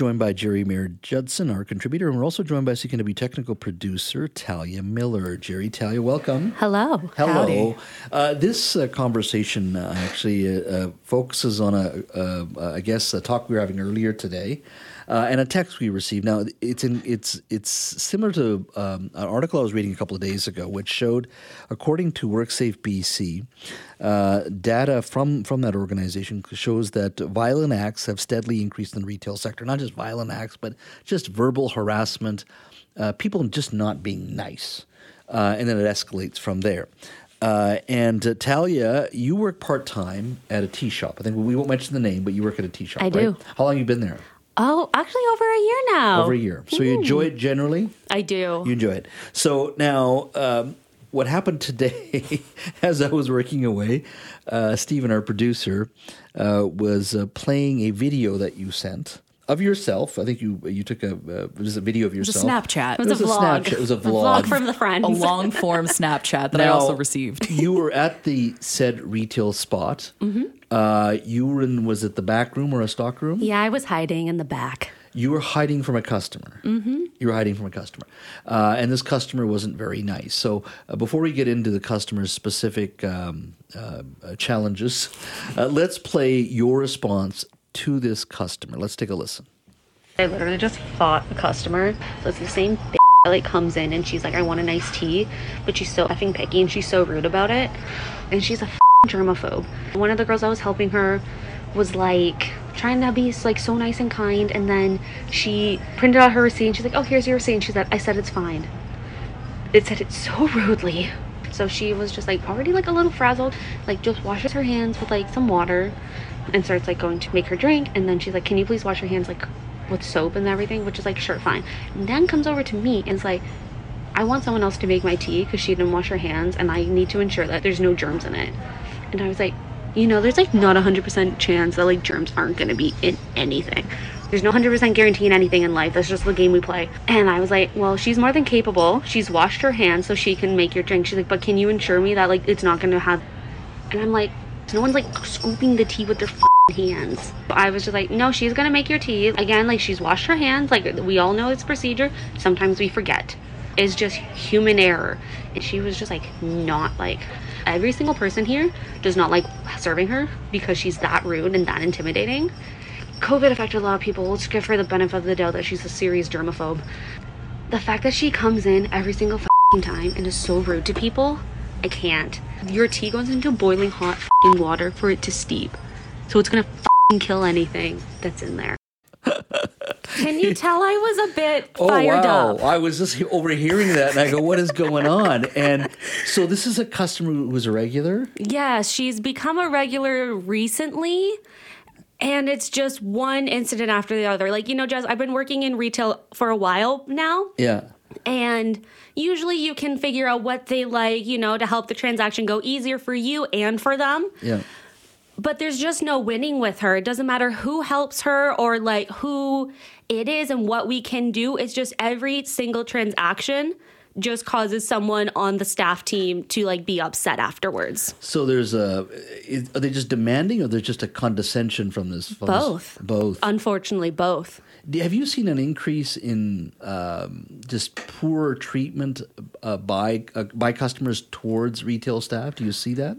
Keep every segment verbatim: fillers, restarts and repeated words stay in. joined by Geri Mayer-Judson, our contributor, and we're also joined by C K N W technical producer Talia Miller. Geri, Talia, welcome. Hello. Hello. Uh, this uh, conversation uh, actually uh, uh, focuses on, a, uh, uh, I guess, a talk we were having earlier today uh, and a text we received. Now, it's in, it's it's similar to um, an article I was reading a couple of days ago, which showed, according to WorkSafeBC, uh, data from, from that organization shows that violent acts have steadily increased in the retail sector, not just violent acts, but just verbal harassment, uh, people just not being nice. Uh, and then it escalates from there. Uh, and uh, Talia, you work part-time at a tea shop. I think we won't mention the name, but you work at a tea shop, I right? do. How long have you been there? Oh, actually over a year now. Over a year. So mm. you enjoy it generally? I do. You enjoy it. So now... Um, what happened today, as I was working away, uh, Stephen, our producer, uh, was uh, playing a video that you sent of yourself. I think you you took a uh, it was a video of yourself. It was a Snapchat. It was, it was a, a vlog. Snapchat. It was a vlog. A vlog from the friends. A long form Snapchat that now, I also received. You were at the said retail spot. Mm-hmm. Uh, you were in, was it the back room or a stock room? Yeah, I was hiding in the back. You were hiding from a customer. Mm-hmm. You were hiding from a customer. Uh, and this customer wasn't very nice. So uh, before we get into the customer's specific um, uh, challenges, uh, let's play your response to this customer. Let's take a listen. I literally just fought a customer. So it's the same bitch that like, comes in and she's like, I want a nice tea. But she's so effing picky and she's so rude about it. And she's a f***ing germaphobe. One of the girls I was helping her was like... trying to be like so nice and kind, and then she printed out her receipt and she's like, oh, here's your receipt, and she said, I said it's fine. It said it so rudely. So she was just like already like a little frazzled, like just washes her hands with like some water and starts like going to make her drink, and then she's like, can you please wash your hands like with soap and everything, which is like, sure, fine. And then comes over to me and is like, I want someone else to make my tea because she didn't wash her hands and I need to ensure that there's no germs in it. And I was like, you know, there's like not a hundred percent chance that like germs aren't going to be in anything. There's no hundred percent guarantee in anything in life. That's just the game we play. And I was like, well, she's more than capable. She's washed her hands so she can make your drink. She's like, but can you ensure me that like it's not going to have... And I'm like, no one's like scooping the tea with their f***ing hands. But I was just like, no, she's going to make your tea. Again, like she's washed her hands. Like we all know it's procedure. Sometimes we forget. It's just human error. And she was just like, not like... Every single person here does not like serving her because she's that rude and that intimidating. COVID affected a lot of people. Let's give her the benefit of the doubt that she's a serious germaphobe. The fact that she comes in every single f***ing time and is so rude to people, I can't. Your tea goes into boiling hot f***ing water for it to steep. So it's going to f***ing kill anything that's in there. Can you tell I was a bit fired oh, wow. up? I was just overhearing that, and I go, what is going on? And so this is a customer who was a regular? Yeah, she's become a regular recently, and it's just one incident after the other. Like, you know, Jess, I've been working in retail for a while now. Yeah. And usually you can figure out what they like, you know, to help the transaction go easier for you and for them. Yeah. But there's just no winning with her. It doesn't matter who helps her or like who it is and what we can do. It's just every single transaction just causes someone on the staff team to like be upset afterwards. So there's a, is, are they just demanding or there's just a condescension from this? From both. This, both. Unfortunately, both. Have you seen an increase in um, just poor treatment uh, by, uh, by customers towards retail staff? Do you see that?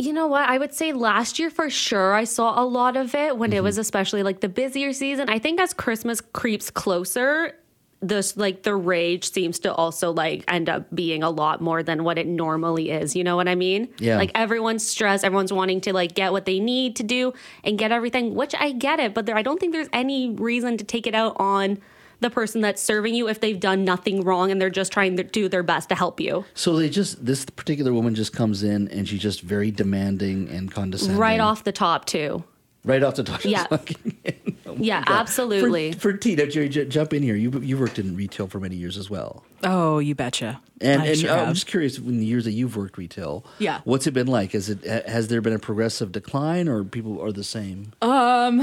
You know what? I would say last year for sure I saw a lot of it when mm-hmm. it was especially like the busier season. I think as Christmas creeps closer, this like the rage seems to also like end up being a lot more than what it normally is. You know what I mean? Yeah. Like everyone's stressed. Everyone's wanting to like get what they need to do and get everything, which I get it. But there, I don't think there's any reason to take it out on the person that's serving you if they've done nothing wrong and they're just trying to do their best to help you. So they just, this particular woman just comes in and she's just very demanding and condescending. Right off the top too. Right off the top. Yeah. Oh yeah, God. Absolutely. For, for Tina, Geri, j- jump in here. You you worked in retail for many years as well. Oh, you betcha. And, and sure I'm just curious, in the years that you've worked retail, yeah. what's it been like? Is it has there been a progressive decline, or people are the same? Um,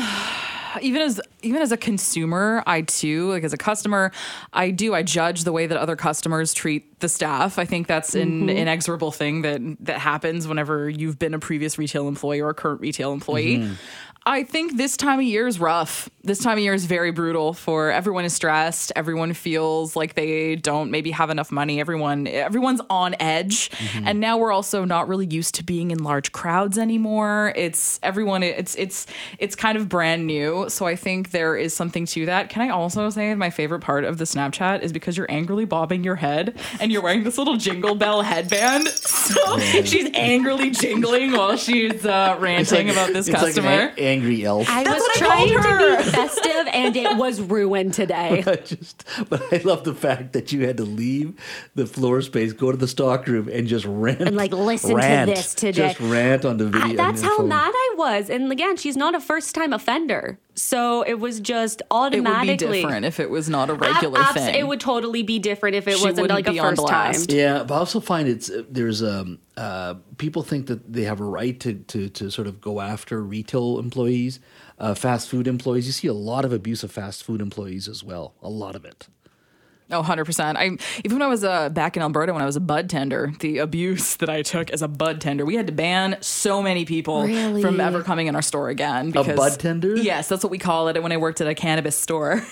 even as even as a consumer, I too, like as a customer, I do, I judge the way that other customers treat the staff. I think that's an mm-hmm. inexorable thing that, that happens whenever you've been a previous retail employee or a current retail employee. Mm-hmm. I think this time of year is rough. This time of year is very brutal for everyone is stressed. Everyone feels like they don't maybe have enough money. Everyone, everyone's on edge. Mm-hmm. And now we're also not really used to being in large crowds anymore. It's everyone, it's, it's, it's kind of brand new. So I think there is something to that. Can I also say my favorite part of the Snapchat is because you're angrily bobbing your head and you're wearing this little jingle bell headband. So she's angrily jingling while she's uh, ranting like, about this customer. Like an- Angry elf. I That's was what trying I to be festive, and it was ruined today. But I, just, but I love the fact that you had to leave the floor space, go to the stock room, and just rant and like listen rant, to this today. Just rant on the video. I, that's how phone. mad I was. And again, she's not a first-time offender. So it was just automatically. It would be different if it was not a regular ab- abs- thing. It would totally be different if it she wasn't like a first time. Yeah, but I also find it's there's um uh people think that they have a right to to to sort of go after retail employees, uh, fast food employees. You see a lot of abuse of fast food employees as well. A lot of it. Oh, one hundred percent. I, even when I was uh, back in Alberta, when I was a bud tender, the abuse that I took as a bud tender, we had to ban so many people really? from ever coming in our store again. Because, a bud tender? Yes, that's what we call it when I worked at a cannabis store.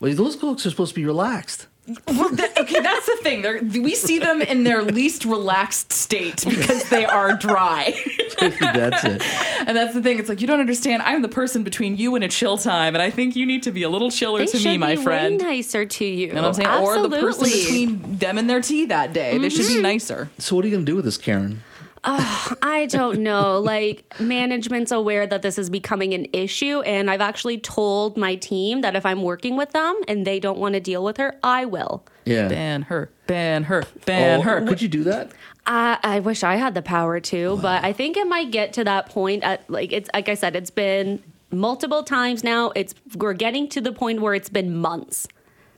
Well, those folks are supposed to be relaxed. Well, that, okay, that's the thing. They're, we see them in their least relaxed state because they are dry. That's it. And that's the thing. It's like, you don't understand. I'm the person between you and a chill time, and I think you need to be a little chiller they to me, my friend. They should be way nicer to you. You know what I'm saying? Absolutely. Or the person between them and their tea that day. Mm-hmm. They should be nicer. So what are you going to do with this, Karen? Oh, I don't know. Like, management's aware that this is becoming an issue, and I've actually told my team that if I'm working with them and they don't want to deal with her, I will. Yeah. Ban her, ban her, ban oh, her. Could you do that? I, I wish I had the power to, wow. but I think it might get to that point. At, like it's like I said, it's been multiple times now. It's we're getting to the point where it's been months.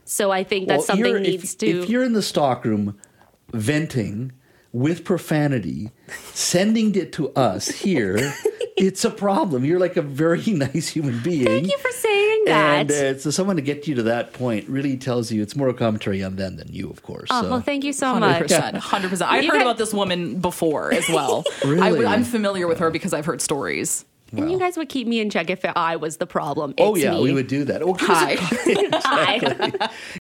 So I think that well, something needs if, to. If you're in the stockroom venting with profanity, sending it to us here, it's a problem. You're like a very nice human being. Thank you for saying that. And uh, so someone to get you to that point really tells you it's more a commentary on them than you, of course. Oh, so. Well, thank you so much. one hundred percent. one hundred percent. I've heard about this woman before as well. Really? I w- I'm familiar with her because I've heard stories. Well. And you guys would keep me in check if I was the problem. It's oh, yeah, me. We would do that. Oh, hi. Hi. Exactly.